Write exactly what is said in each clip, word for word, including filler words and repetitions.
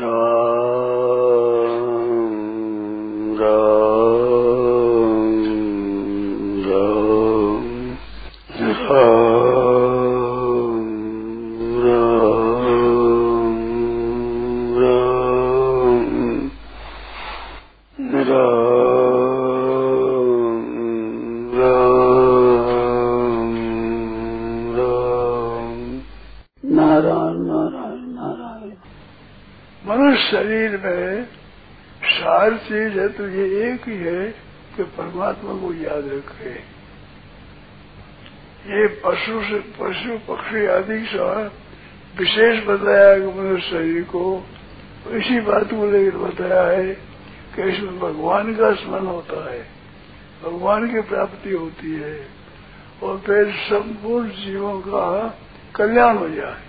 राम राम राम राम राम राम राम शरीर में सारी चीज है तो ये एक ही है कि परमात्मा को याद रखे। ये पशु से पशु पक्षी आदि सा विशेष बताया है मनुष्य शरीर को, इसी बात को लेकर बताया है कि इसमें भगवान का स्मरण होता है, भगवान की प्राप्ति होती है और फिर संपूर्ण जीवों का कल्याण हो जाए।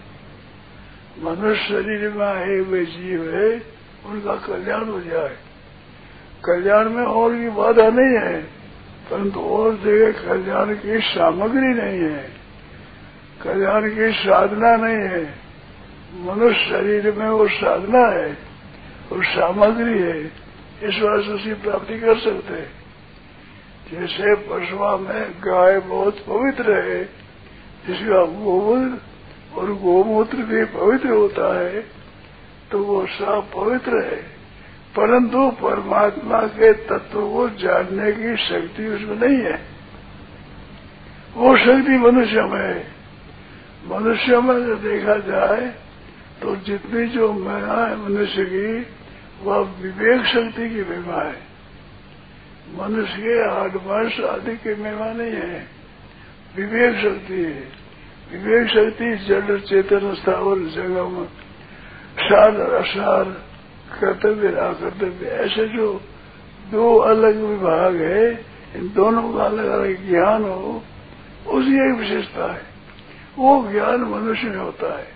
मनुष्य शरीर में आए वे जीव है उनका कल्याण हो जाए। कल्याण में और की बाधा नहीं है, परंतु और जगह कल्याण की सामग्री नहीं है, कल्याण की साधना नहीं है। मनुष्य शरीर में वो साधना है, वो सामग्री है, इस वजह से उसकी प्राप्ति कर सकते हैं। जैसे पशुओं में गाय बहुत पवित्र है, जिसका गोबर और गोमूत्र भी पवित्र होता है, तो वो सब पवित्र है, परंतु परमात्मा के तत्व को जानने की शक्ति उसमें नहीं है। वो शक्ति मनुष्य में है। मनुष्य में जो देखा जाए तो जितनी जो महिमा है मनुष्य की, वह विवेक शक्ति की महिमा है। मनुष्य के आठ वर्ष आदि की महिमा नहीं है, विवेक शक्ति है। विवेक शक्ति जड़ चेतन स्थावर जगम सार असार कर्तव्य अकर्तव्य, ऐसे जो दो अलग विभाग है, इन दोनों का अलग अलग ज्ञान हो, उसकी एक विशेषता है। वो ज्ञान मनुष्य में होता है,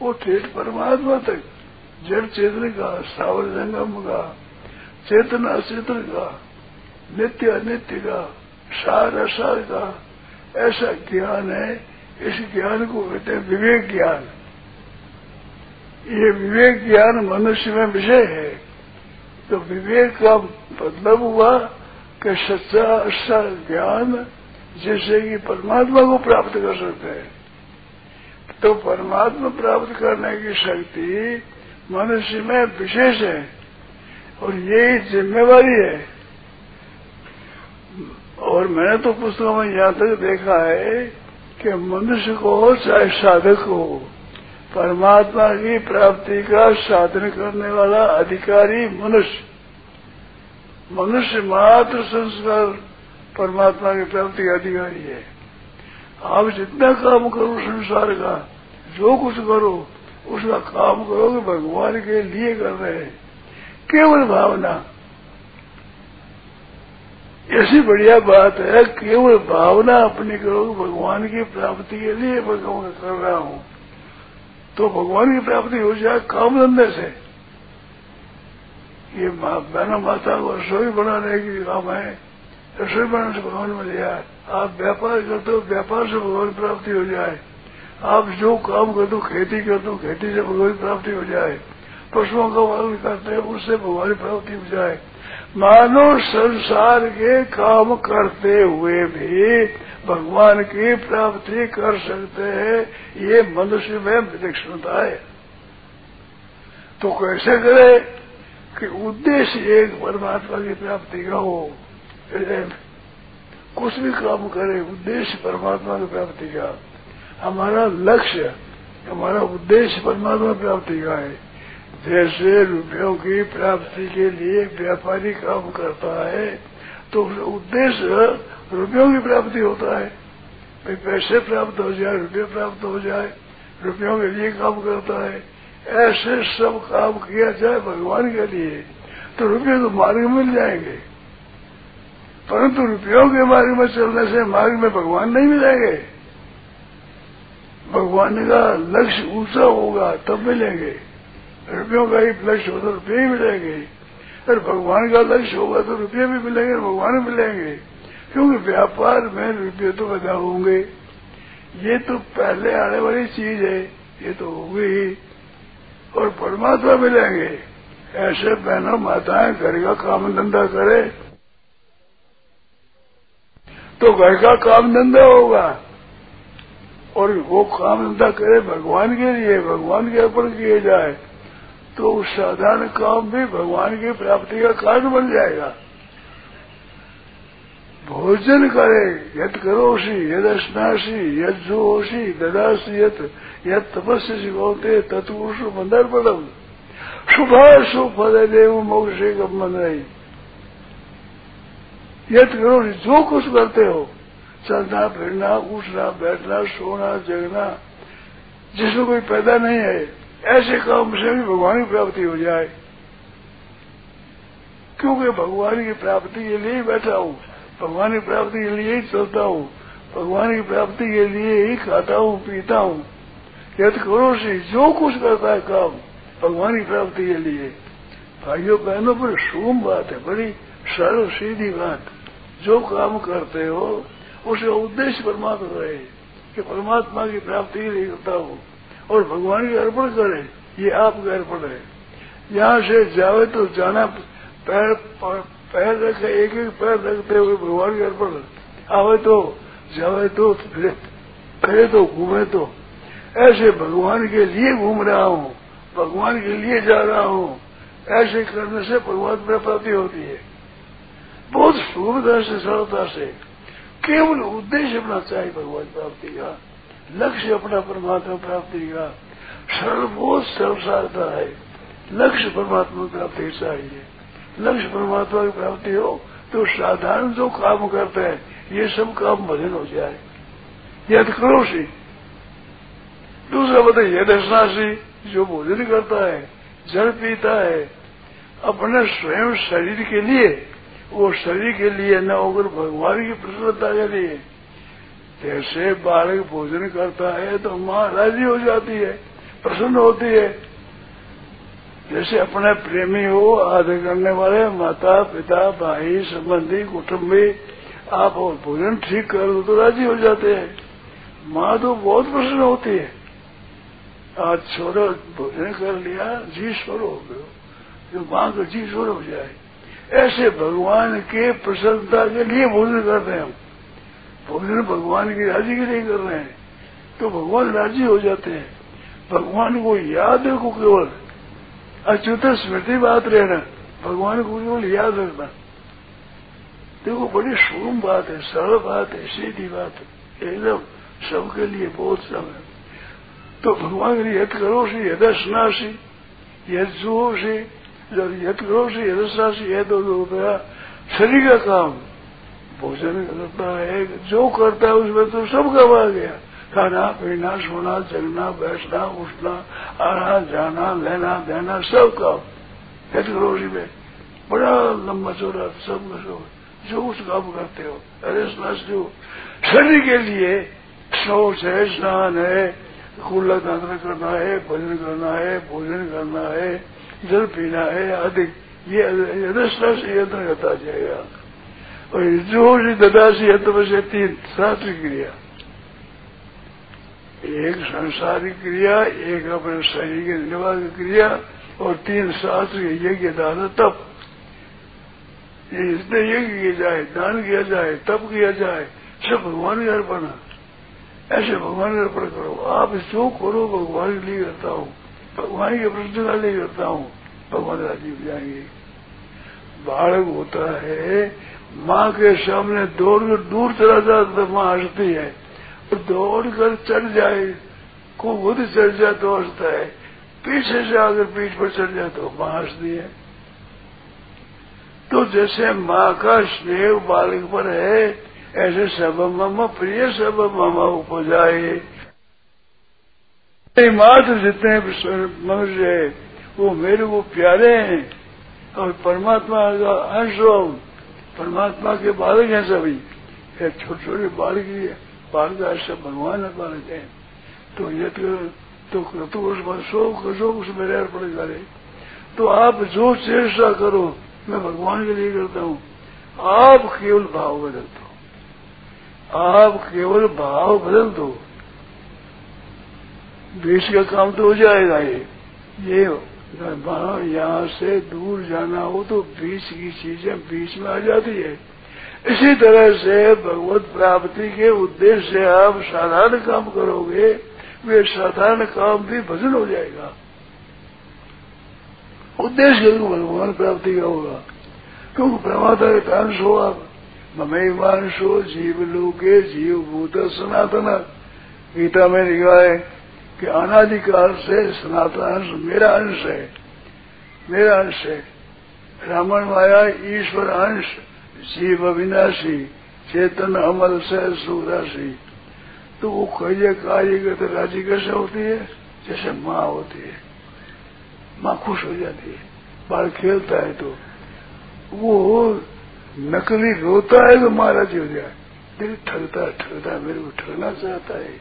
वो ठेठ परमात्मा तक जड़ चेतन का स्थावर जंगम का चेतन अचेतन का नित्य अनित्य का सार असार का ऐसा ज्ञान है। इस ज्ञान को कहते हैं विवेक ज्ञान। ये विवेक ज्ञान मनुष्य में विषय है। तो विवेक का मतलब हुआ कि सच्चा अच्छा ज्ञान जैसे कि परमात्मा को प्राप्त कर सकते हैं। तो परमात्मा प्राप्त करने की शक्ति मनुष्य में विशेष है और यही जिम्मेवारी है। और मैंने तो पुस्तकों में यहाँ तक देखा है कि मनुष्य को चाहे साधक हो, परमात्मा की प्राप्ति का साधन करने वाला अधिकारी मनुष्य मनुष्य मात्र संस्कार परमात्मा की प्राप्ति का अधिकारी है। आप जितना काम करो संसार का, जो कुछ करो उसका काम करो कि भगवान के लिए कर रहे हैं, केवल भावना। ऐसी बढ़िया बात है, केवल भावना अपनी करो कि भगवान की प्राप्ति के लिए मैं कर रहा हूं, तो भगवान की प्राप्ति हो जाए काम धंधे से। ये बहन माता को रसोई बनाने की काम है, रसोई बनाने से भगवान मिल जाए। आप व्यापार करते हो, व्यापार से भगवान प्राप्ति हो जाए। आप जो काम कर दो, खेती कर दो, खेती से भगवान प्राप्ति हो जाए। पशुओं का पालन करते हैं, उससे भगवान प्राप्ति हो जाए। मानो संसार के काम करते हुए भी भगवान की प्राप्ति कर सकते हैं, ये मनुष्य में विलक्षणता है। तो कैसे करे कि उद्देश्य एक परमात्मा की प्राप्ति का हो। कुछ भी काम करे उद्देश्य परमात्मा की प्राप्ति का, हमारा लक्ष्य हमारा उद्देश्य परमात्मा प्राप्ति का है। जैसे रुपयों की प्राप्ति के लिए व्यापारी काम करता है तो उद्देश्य रुपयों की प्राप्ति होता है, भाई पैसे प्राप्त हो जाए, रुपये प्राप्त हो जाए, रुपयों के लिए काम करता है। ऐसे सब काम किया जाए भगवान के लिए तो रुपये तो मार्ग में मिल जाएंगे, परंतु रुपयों के मार्ग में चलने से मार्ग में भगवान नहीं मिलेंगे। भगवान का लक्ष्य ऊंचा होगा तब मिलेंगे। रुपयों का ही लक्ष्य होता तो रुपये ही मिलेंगे, और भगवान का लक्ष्य होगा तो रुपये भी मिलेंगे और भगवान भी मिलेंगे, क्योंकि व्यापार में रुपये तो पैदा होंगे। ये तो पहले आने वाली चीज है, ये तो होगी ही। और परमात्मा मिलेंगे। ऐसे बहनों माताएं घर का काम धंधा करे तो घर का काम धंधा होगा, और वो काम धंधा करे भगवान के लिए, भगवान के अर्पण किए जाए तो उस साधारण काम भी भगवान की प्राप्ति का कारण बन जाएगा। भोजन करे यद करोषि यद स्नासि यद जुहोषि ददासि यत यद तपस्यसि भवते तत्पुरुष मंदर्पणम् शुभाशुभ फलमेव मोक्षे गमन नहीं। यद करोषि जो कुछ करते हो, चलना फिरना उठना बैठना सोना जगना, जिसमें कोई पैदा नहीं है, ऐसे काम से भी भगवान की प्राप्ति हो जाए, क्योंकि भगवान की प्राप्ति के लिए ही बैठा हूं, भगवान की प्राप्ति के लिए ही चलता हूँ, भगवान की प्राप्ति के लिए ही खाता हूँ पीता हूँ। यद करोषि जो कुछ करता है काम भगवान की प्राप्ति के लिए। भाइयों बहनों पर सूम बात है, बड़ी सरल सीधी बात। जो काम करते हो उसका उद्देश्य परमात्मा रहे कि परमात्मा की प्राप्ति के लिए करता हूँ, और भगवान के अर्पण करे, ये आपका अर्पण है। यहाँ से जावे तो जाना पैर पैर रखे, एक एक पैर रखते हुए भगवान के अर्पण, आवे तो जावे तो फिरे फिरे तो घूमे तो, ऐसे भगवान के लिए घूम रहा हूँ, भगवान के लिए जा रहा हूँ। ऐसे करने से भगवान में प्राप्ति होती है, बहुत सुविधा से सरलता से। केवल उद्देश्य अपना चाहिए भगवान प्राप्ति का, लक्ष्य अपना परमात्मा प्राप्ति का। सर्वोच्च सर्वसारता है, लक्ष्य परमात्मा प्राप्ति चाहिए। लक्ष्य परमात्मा की प्राप्ति हो तो साधारण जो काम करते हैं ये सब काम भजन हो जाए। यद करोषि, दूसरा बताइए यद स्नासि, जो भोजन करता है जल पीता है अपने स्वयं शरीर के लिए, वो शरीर के लिए न होकर भगवान की प्रसन्नता के लिए। जैसे बालक भोजन करता है तो माँ राजी हो जाती है, प्रसन्न होती है। जैसे अपने प्रेमी हो, आदर करने वाले माता पिता भाई संबंधी कुटुम्बी, आप और भोजन ठीक कर दो तो राजी हो जाते हैं। माँ तो बहुत प्रसन्न होती है, आज छोरा भोजन कर लिया, जी स्वर हो गए, जो माँ का जी स्वर हो जाए। ऐसे भगवान के प्रसन्नता के लिए भोजन कर रहे हैं हम, भोजन भगवान की राजी के लिए कर रहे हैं तो भगवान राजी हो जाते हैं। भगवान को याद रखो, केवल अच्युत स्मृति बात रहना, भगवान को केवल याद रखना। देखो बड़ी सूक्ष्म बात है, सरल बात है, सीधी बात है, एकदम सबके लिए बहुत सब है। तो भगवान के लिए यद करोषि यद स्नासि यद जुहोषि, यद करोषि यद स्नासि यद होता शरीर का काम, भोजन करता है जो करता है उसमें तो सब काम आ गया, खाना पीना सोना जगना बैठना उठना आना जाना लेना देना सब काम यद करोषि में। बड़ा लंबा चौड़ा सब जो उस काम करते हो, अरे स्नास जो शरीर के लिए, शौच है स्नान है कुल्ला दान करना है भजन करना है भोजन करना है जल पीना है आदि, ये यद स्नास यंत्र करता जाएगा। और जो ददासी यंत्र से तीन शास्त्र क्रिया, एक संसारिक क्रिया, एक अपने शरीर के निर्वाह की क्रिया, और तीन शास्त्र के यज्ञ दान तप। ये इसने यज्ञ किया जाए, दान किया जाए, तप किया जाए, सब भगवान के अर्पण। ऐसे भगवान के अर्पण करो, आप जो करो भगवान के लिए करता हूँ, भगवान के प्रसन्नता के लिए करता हूँ, भगवान राजी हो जाएंगे। बालक होता है माँ के सामने दौड़ कर दूर चला जाता, माँ हंसती है, दौड़ कर चढ़ जाए को खुद चढ़ जाए तो हंसता है, पीछे से आकर पीठ पर चढ़ जाए तो माँ हंसती है। तो जैसे माँ का स्नेह बालक पर है, ऐसे सब मामा प्रिय सब मामा उपजाए, माँ तो जितने मनुष्य है वो मेरे को प्यारे हैं, और परमात्मा का अंश हो, परमात्मा के बालक हैं सभी, छोटे छोटे बालक ही है, बालदार सब भगवान बालक है। तो ये तो मेरे अर्पण करे तो आप जो चेष्टा करो मैं भगवान के लिए करता हूँ, आप केवल भाव बदल दो, आप केवल भाव बदल दो, बीच का काम तो हो जाएगा। ये ये यहाँ से दूर जाना हो तो बीच की चीजें बीच में आ जाती है। इसी तरह से भगवत प्राप्ति के उद्देश्य से आप साधारण काम करोगे, वे साधारण काम भी भजन हो जाएगा। उद्देश्य भगवान प्राप्ति का होगा, क्योंकि प्रमाता के कांश हो आप ममैवांशो जीवलोके जीवभूत सनातन। गीता में लिखा है कि अनादिकाल से सनातन अंश मेरा अंश है, मेरा अंश है। रामायण माया ईश्वर अंश, जीव अविनाशी, चेतन अमल से सुराशी। तो वो कार्य कार्यगत राजी कैसे होती है? जैसे माँ होती है, माँ खुश हो जाती है बाल खेलता है तो। वो नकली रोता है तो माँ राजी हो जाए, लेकिन ठगता ठगता मेरे को ठगना चाहता है,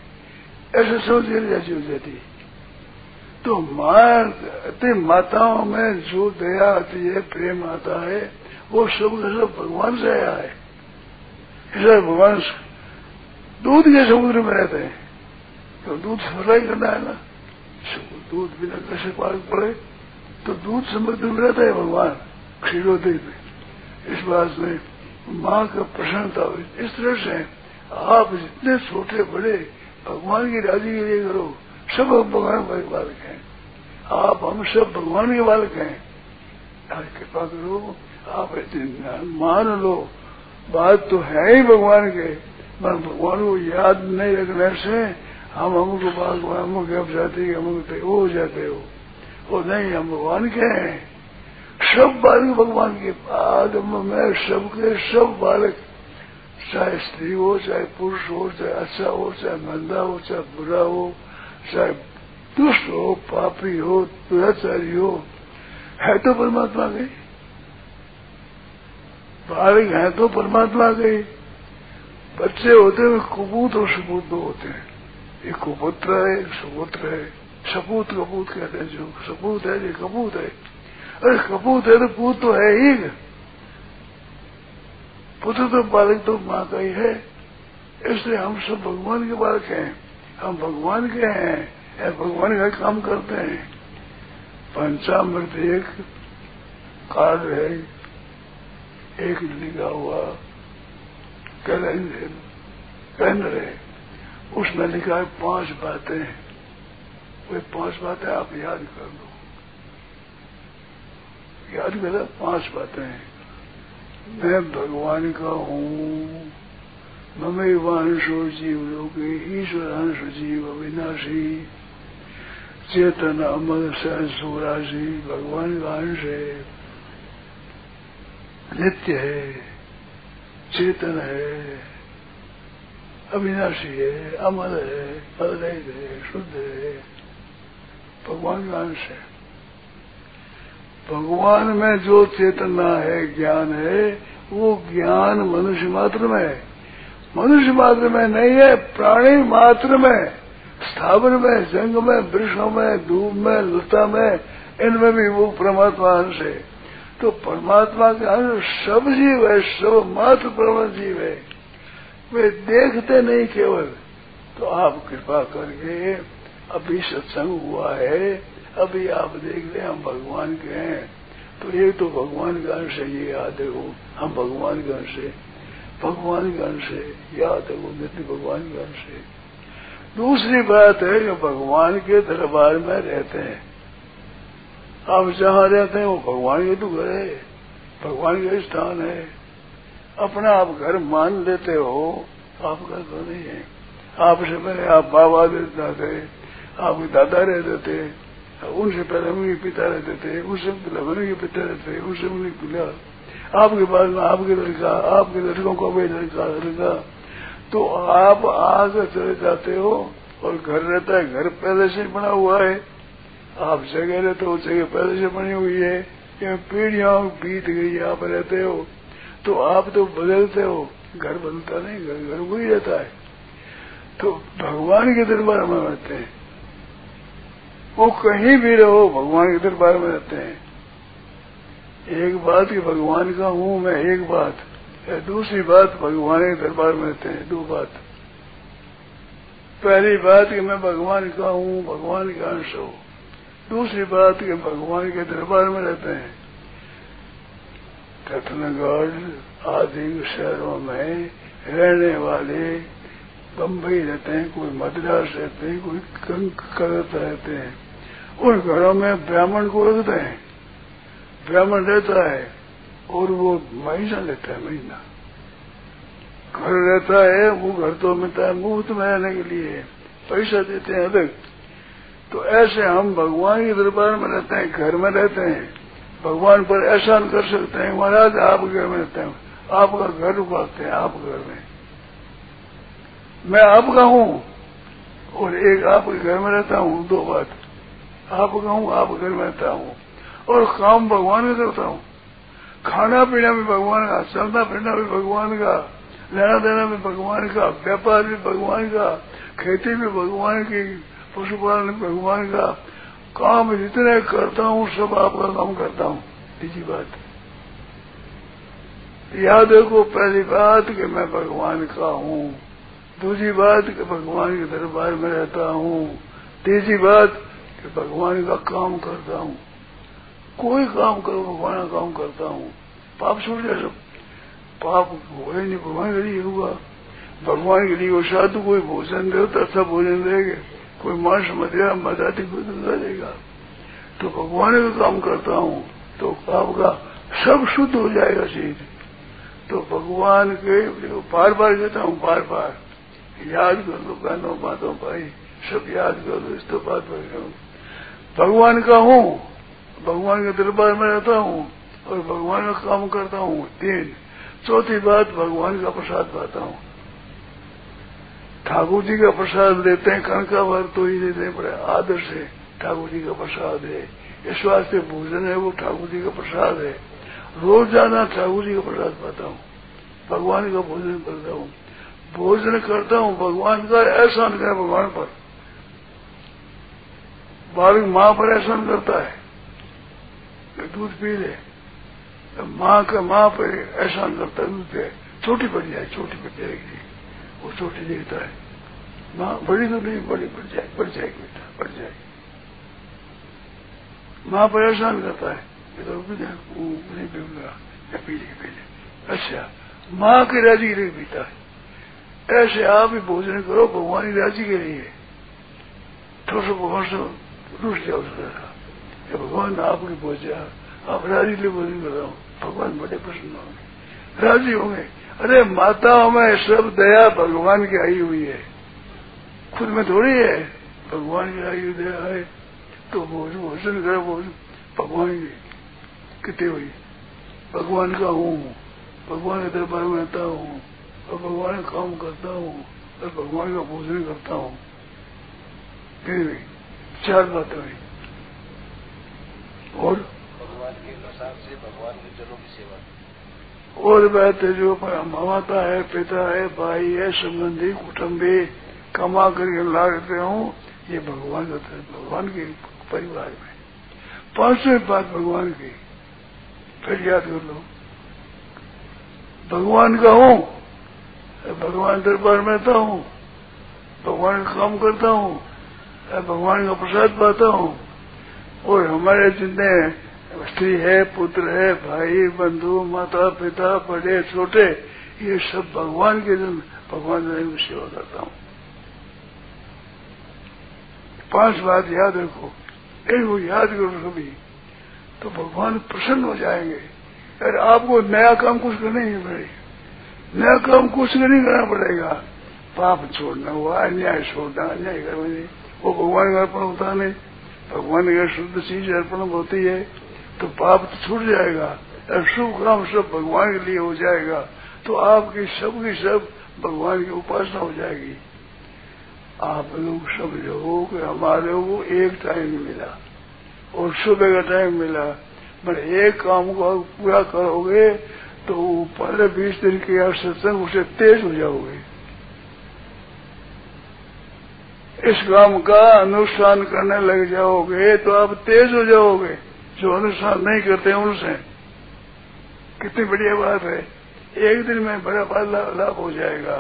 ऐसे सोच राजी हो जाती है। तो माँ माताओं में जो दया आती है, प्रेम आता है, वो सब सब भगवान से आया है। इसलिए भगवान दूध के समुद्र में रहते हैं, तो दूध सप्लाई करना है ना, दूध बिना कैसे पार पड़े, तो दूध समुद्र में रहता है भगवान क्षीरोदय में। इस बात में माँ का प्रसन्नता हो। इस तरह से आप जितने छोटे बड़े भगवान की राजी के लिए करो, सब भगवान के बालक हैं। आप हम सब भगवान के बालक हैं। कृपा करो, आप मान लो बात तो है ही भगवान के, पर भगवान को याद नहीं रखने से हम हमको भगवान को गप जाते हैं, हमको हो जाते हो। वो नहीं, हम भगवान के हैं, सब बालक भगवान के। आदम में सबके सब बालक, चाहे स्त्री हो चाहे पुरुष हो, चाहे अच्छा हो चाहे मंदा हो, चाहे बुरा हो, चाहे दुष्ट हो, पापी हो, दुराचारी हो, है तो परमात्मा के बालक, है तो परमात्मा के। बच्चे होते हैं कुपूत और सुपूत दो होते हैं, एक कुपुत्र है एक सुपुत्र है। सपूत कपूत कहते हैं, जो सपूत है जो कपूत है। अरे कपूत है तो पूत तो है ही, पुत्र तो बालक तो माँ का ही है। इसलिए हम सब भगवान के बालक हैं, हम भगवान के हैं, भगवान का काम करते हैं। पंचामृत एक कार्य है, एक लिखा हुआ कैलेंडर कैलेंडर है, उसमें लिखा है पांच बातें। वे पांच बातें आप याद कर लो, याद कर लो पांच बातें हैं। मैं भगवान का हूँ, ममैवांशो जीवलोके ईश्वरांश जीव अविनाशी, चेतन अमल सह सुराशी। भगवान का अंश है, नित्य है, चेतन है, अविनाशी है, अमल है, फलरहित है, शुद्ध है। भगवान का अंश है। भगवान में जो चेतना है, ज्ञान है, वो ज्ञान मनुष्य मात्र में है, मनुष्य मात्र में नहीं है, प्राणी मात्र में, स्थावर में, जंग में, वृक्षों में, धूप में, लता में, इनमें भी वो परमात्मा अंश है। तो परमात्मा का अंश सब जीव है, सब मात्र परम जीव है, वे देखते नहीं केवल। तो आप कृपा करके, अभी सत्संग हुआ है, अभी आप देख रहे हैं हम भगवान के हैं, तो ये तो भगवान का अंश है, ये याद हो। हम भगवान का अंश है, भगवान का अंश है, याद हो, नित्य भगवान का अंश है। दूसरी बात है कि भगवान के दरबार में रहते हैं आप, जहाँ रहते हैं वो भगवान के तो घर है, भगवान का स्थान है। अपना आप घर मान लेते हो, आपका तो नहीं है। आपसे पहले आप बाबा देते थे, आपके दादा रहते थे, उनसे पहले उनके पिता रहते थे, उनसे उनके पिता रहते थे, उनसे उनके पिता, आपके पास में आपके लड़का, आपके लड़कों का भी लड़का लड़का। तो आप आकर चले जाते हो और घर रहता है, घर पहले से बना हुआ है। आप जगह रहते हो, जगह पहले से बनी हुई है, पीढ़ियां बीत गई, आप रहते हो। तो आप तो बदलते हो, घर बदलता नहीं, घर घर वही रहता है। तो भगवान के दरबार में रहते हैं, वो कहीं भी रहो भगवान के दरबार में रहते हैं। एक बात कि भगवान का हूँ मैं, एक बात, दूसरी बात भगवान के दरबार में रहते हैं, दो बात। पहली बात कि मैं भगवान का हूँ, भगवान का अंश हो, दूसरी बात के भगवान के दरबार में रहते हैं। कटनगढ़ आदि शहरों में रहने वाले बम्बई रहते हैं, कोई मद्रास रहते हैं, कोई कलकत्ता रहते हैं। उन घरों में ब्राह्मण को रखते हैं, ब्राह्मण रहता है और वो महीना लेता है, महीना घर रहता है। वो घर तो मिलता है मुफ्त में रहने के लिए, पैसा देते हैं अलग। तो ऐसे हम भगवान के दरबार में रहते हैं, घर में रहते हैं, भगवान पर एहसान कर सकते हैं। महाराज आप घर में रहते हैं, आपका घर रुकवाते हैं, आप घर में मैं आपका हूँ और एक आपके घर में रहता हूँ, दो बात। आपका हूँ, आप घर में रहता हूँ और काम भगवान का करता हूँ, खाना पीना भी भगवान का, चलना फिरना भी भगवान का, लेना देना भी भगवान का, व्यापार भी भगवान का, खेती भी भगवान की, पशुपालन भी भगवान का। काम जितने करता हूँ सब आपका काम करता हूँ। तीसरी बात याद रखो, पहली बात कि मैं भगवान का हूँ, दूसरी बात कि भगवान के दरबार में रहता हूँ, तीसरी बात कि भगवान का काम करता हूँ। कोई काम करो भगवान का काम करता हूँ, पाप छूट जाए सब। पाप हुए नहीं भगवान के लिए हुआ, भगवान के लिए वो साधु कोई भोजन देता सब भोजन देंगे, कोई मांस मदिरा मदाती भोजन देगा। तो भगवान का काम करता हूँ तो आपका सब शुद्ध हो जाएगा चीज। तो भगवान के बार बार कहता हूँ, बार बार याद कर लो, गानों बातों भाई सब याद कर लो। इस तो बात भगवान का हूँ, भगवान के दरबार में रहता हूँ और भगवान का काम करता हूँ। तीन चौथी बात भगवान का प्रसाद पाता हूँ। ठाकुर जी का प्रसाद लेते हैं, कनका भर तो ही देते पड़े, आदर से ठाकुर जी का प्रसाद है, इस वास्ते भोजन है वो ठाकुर जी का प्रसाद है। रोजाना ठाकुर जी का प्रसाद पाता हूँ, भगवान का भोजन करता हूँ, भोजन करता हूँ भगवान का एहसान करे। भगवान पर बालक माँ पर एहसान करता है, दूध पी ले, माँ का माँ पर एहसान करता है, छोटी पड़ जाए, छोटी पड़ जाएगी, वो छोटी देखता है, माँ बड़ी तो नहीं, बड़ी पड़ जाए, पड़ जाएगी बेटा, पड़ जाएगी। माँ पर एहसान करता है, नहीं पीऊंगा या पी ले, पी ले, अच्छा माँ की राजी के लिए पीता है। ऐसे आप ही भोजन करो भगवान की राजी के लिए, थोड़ा सा भगवान से रुस जाओ, भगवान आपकी बोझा, आप राजी के लिए भोजन कर रहा हूँ, भगवान बड़े प्रसन्न होंगे, राजी होंगे। अरे माताओं में सब दया भगवान की आई हुई है, खुद में थोड़ी है, भगवान की आई हुई दया है। तो भोजन करो, भोजन भगवान की कितनी हुई, भगवान का हूँ, भगवान के दरबार में रहता हूँ और भगवान का काम करता हूँ और भगवान का भोजन करता हूँ। फिर भी चार बातें हुई और से भगवान के जनों की सेवा और बात है। जो माता है, पिता है, भाई है, संबंधी कुटुम्बी कमा करके ला रहे हूँ, ये भगवान होता है, भगवान के परिवार में। पांचवें बात भगवान की फिर याद कर लो, भगवान का हूँ, भगवान दरबार में रहता हूँ, भगवान का काम करता हूँ, भगवान का प्रसाद पाता हूँ। और हमारे जितने स्त्री है, पुत्र है, भाई बंधु, माता पिता, बड़े छोटे, ये सब भगवान के जन, भगवान की सेवा करता हूँ। पांच बात याद रखो, इनको याद करो सभी, तो भगवान प्रसन्न हो जाएंगे। अगर आपको नया काम कुछ करना ही पड़ेगा, नया काम कुछ नहीं करना पड़ेगा, पाप छोड़ना हुआ, अन्याय छोड़ना, अन्याय करना वो भगवान का अर्पण होता नहीं, भगवान की शुद्ध चीज अर्पण होती है। तो पाप तो छूट जाएगा और शुभ काम सब भगवान के लिए हो जाएगा। तो आपकी सब की सब भगवान की उपासना हो जाएगी। आप लोग सब लोगों के हमारे को एक टाइम मिला और सुबह का टाइम मिला, पर एक काम को आप पूरा करोगे तो पहले बीस दिन के आप सत्संग उसे तेज हो जाओगे। इस काम का अनुष्ठान करने लग जाओगे तो आप तेज हो जाओगे। जो अनुष्ठान नहीं करते हैं उनसे कितनी बढ़िया बात है, एक दिन में बड़ा बड़ा लाभ हो जाएगा।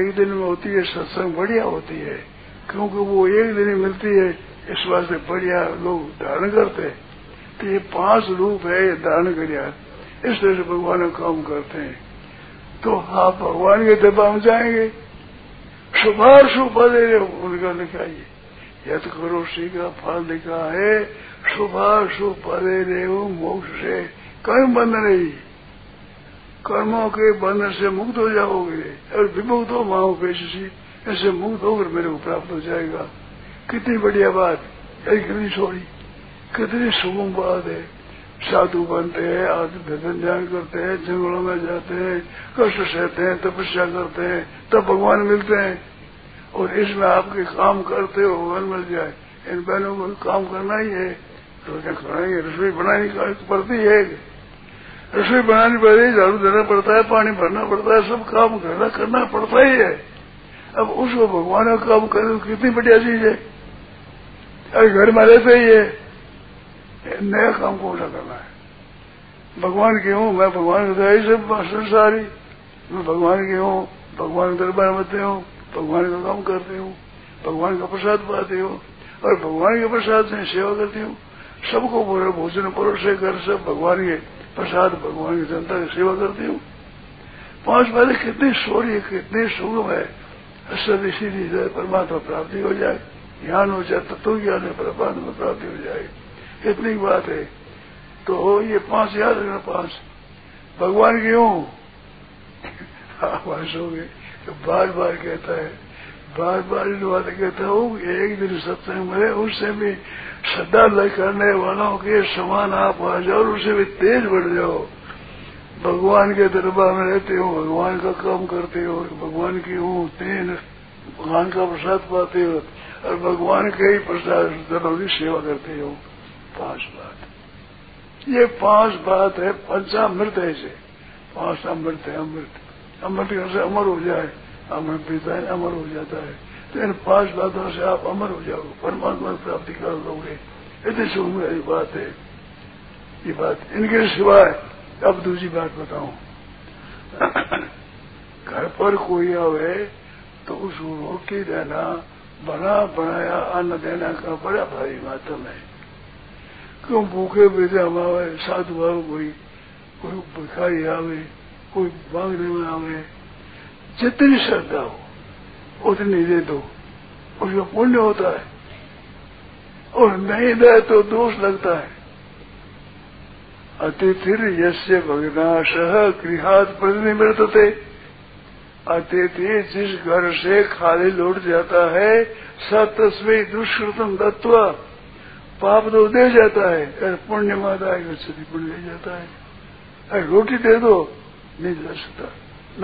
एक दिन में होती है सत्संग बढ़िया होती है, क्योंकि वो एक दिन ही मिलती है, इस वास्ते बढ़िया लोग धारण करते हैं। तो ये पांच रूप है ये धारण करिया, इस तरह से भगवान का काम करते हैं। तो आप भगवान के दबा में जाएंगे, शुभार शुभ दे उनका लिखा ये यत करो श्री का फल लिखा है, शुभार शुभ दे रहे हो मोक्ष से कहीं बंध नहीं, कर्मों के बंधन से मुक्त हो जाओगे और विमुक्त हो माओ पेश ऐसे मुक्त होकर मेरे को प्राप्त हो जाएगा। कितनी बढ़िया बात, कितनी सोरी, कितनी सुगम बात है। साधु बनते हैं, आदि ध्यान करते हैं, जंगलों में जाते हैं, कष्ट सहते हैं, तपस्या करते हैं, तब भगवान मिलते हैं। और इसमें आपके काम करते हो भगवान मिल जाए। इन बहनों को काम करना ही है, रोजा करना ही है, रसोई बनानी पड़ती है, रसोई बनानी पड़ती है, झाड़ू देना पड़ता है, पानी भरना पड़ता है, सब काम करना करना पड़ता ही है। अब उसको भगवान का काम करे कितनी बढ़िया चीज है। अभी घर में रहते ही है, नया काम को उठा करना है। भगवान के हूँ मैं, भगवान का सब संसारी मैं भगवान के हूँ, भगवान के दरबार बनते हूँ, भगवान का काम करते हूँ, भगवान का प्रसाद पाते हूँ और भगवान के प्रसाद से सेवा करती हूँ। सबको पूरे भोजन परोसे कर सब भगवान के प्रसाद, भगवान की जनता की सेवा करती हूँ। पांच बातें कितनी सोरी, कितनी सुगम है। सब इसीलिए परमात्मा प्राप्ति हो जाए, ज्ञान हो जाए, तत्व ज्ञान है, परमात्मा प्राप्ति हो जाए, इतनी बात है। तो ये पांच याद रखना, पांच भगवान के हूँ। आवास हो गए तो बार बार कहता है, बार बार इन बात कहता हूँ। एक दिन सत्संग में उससे भी श्रद्धा लय करने वालों के समान आप आ जाओ, उससे भी तेज बढ़ जाओ। भगवान के दरबार में रहते हो, भगवान का काम करते हो, भगवान की हो तेन, भगवान का प्रसाद पाते हो और भगवान के ही प्रसाद जनों की सेवा करते हो। पांच बात, ये पांच बात है, पंचामृत है। इसे पांच अमृत है, अमृत अमृत से अमर हो जाए, अमर पीता है अमर हो जाता है। तो इन पांच बातों से आप अमर हो जाओगे, परमात्मा प्राप्ति कर लोगे। इतनी सुंदर बात है ये बात। इनके सिवाय अब दूसरी बात बताऊं, घर पर कोई आवे तो उसको रोटी देना, बना बनाया अन्न देना का बड़ा भारी मातम है। क्यों भूखे बेटे हम आवे, साधु आवे, कोई कोई भिखारी आवे, कोई मांगने में आवे, जितनी श्रद्धा हो उतनी दे दो, उसका पुण्य होता है। और नहीं दे तो दोष लगता है। अतिथिर यस्य भग्नाशः गृहात् प्रतिनिवर्तते, अतिथि जिस घर से खाली लौट जाता है सतस्मै दुष्कृतम दत्वा, पाप तो दे जाता है, पुण्य माता है, गच्छति पुण्य ले जाता है। अरे रोटी दे दो, नहीं जा सकता,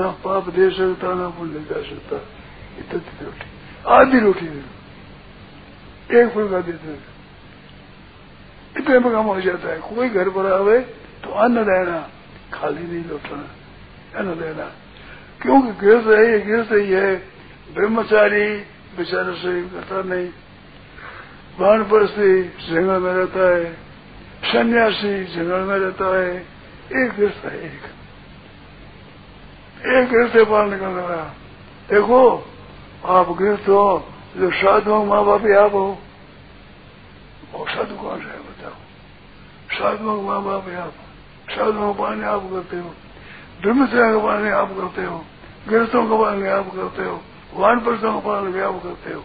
ना पाप दे सकता ना पुण्य ले जा सकता। इतनी रोटी, आधी रोटी दे दो, एक फुल्का दे दो, इतने में काम हो जाता है। कोई घर पर आवे तो अन्न देना, खाली नहीं लौटना, अन्न देना। क्योंकि गृहस्थ है, ये गृहस्थ ही है, ब्रह्मचारी बेचारा से करता नहीं, वानप्रस्थी जंगल में रहता है, सन्यासी जंगल में रहता है, एक गृहस्थ है, एक एक गृहस्थ बाहर निकल रहा। देखो आप गृहस्थ हो, जो साधु हो, माँ बाप ही आप हो, और साधु कौन सा है बताओ? साधुओं के माँ बाप है आप, साधुओं का पालन आप करते हो, ब्रह्मचर्य का पालन आप करते हो, गृहस्थों का पालन आप करते हो, वानप्रस्थों का पालन भी आप करते हो।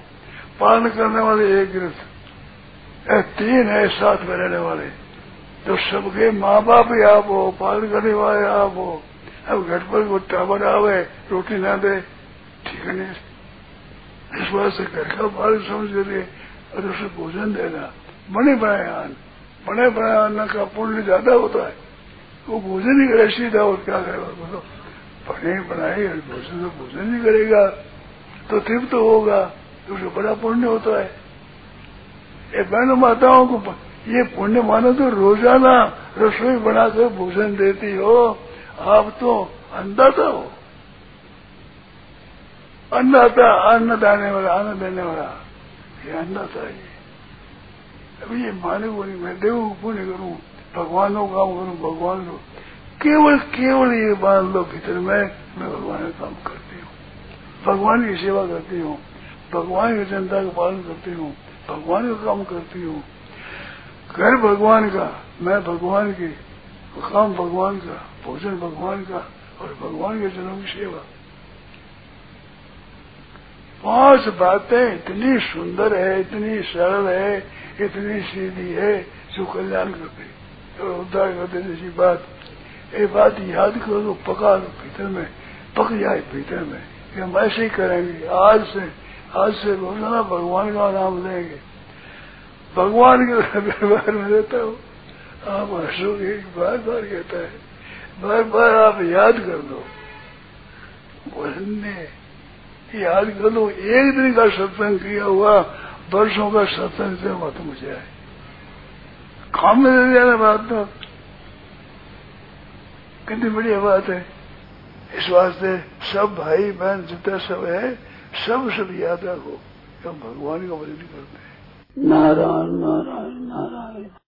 पालन करने वाले एक गृहस्थ, तीन है साथ में रहने वाले, तो सबके माँ बाप ही आप हो, पालन करने वाले आप हो। अब घर पर वो टावर आवे रोटी ना दे, ठीक है नहीं, इस बात से घर का पालन समझ करिए और उसे भोजन देना। बने बनायान बने बनायान का पुण्य ज्यादा होता है, वो भोजन ही करे सीधा, और क्या करेगा बोलो? बने बनाए और भोजन तो भोजन ही करेगा तो तृप्त तो होगा, तो उसे बड़ा पुण्य होता है। ये बहनों माताओं को ये पुण्य मानो तो रोजाना रसोई बनाकर भोजन देती हो, आप तो अन्नदाता हो, अन्नदाता, अन्न देने वाला, अन्न देने वाला ये अन्नदाता है। अभी ये माने बोली मैं देव पुण्य करूं, भगवान का काम करूं, भगवान को केवल केवल ये मान लो भीतर में मैं भगवान का काम करती हूँ, भगवान की सेवा करती हूँ, भगवान की जनता का पालन करती हूँ, भगवान का काम करती हूँ। घर भगवान का, मैं भगवान की, काम भगवान का, भोजन भगवान का और भगवान के जनों की सेवा। पांच बातें इतनी सुंदर है, इतनी सरल है, इतनी सीधी है, जो कल्याण करते और उद्धार करते जैसी बात। ये बात याद करो तो पका लो भीतर में, पक जाए भीतर में कि हम ऐसे ही करेंगे। आज से आज से रोजाना भगवान का नाम लेंगे। भगवान के व्यवहार में रहता हो आप हंसोगे, बार बार कहता है, बार बार आप याद कर दो, याद कर लो। एक दिन का सत्संग किया हुआ वर्षों का सत्संग से मत मुझे आए काम में ले जाना। बात तो कितनी बढ़िया बात है। इस वास्ते सब भाई बहन जितना सब है सब सब याद रखो, हम भगवान का भजन करते हैं। नारायण नारायण नारायण।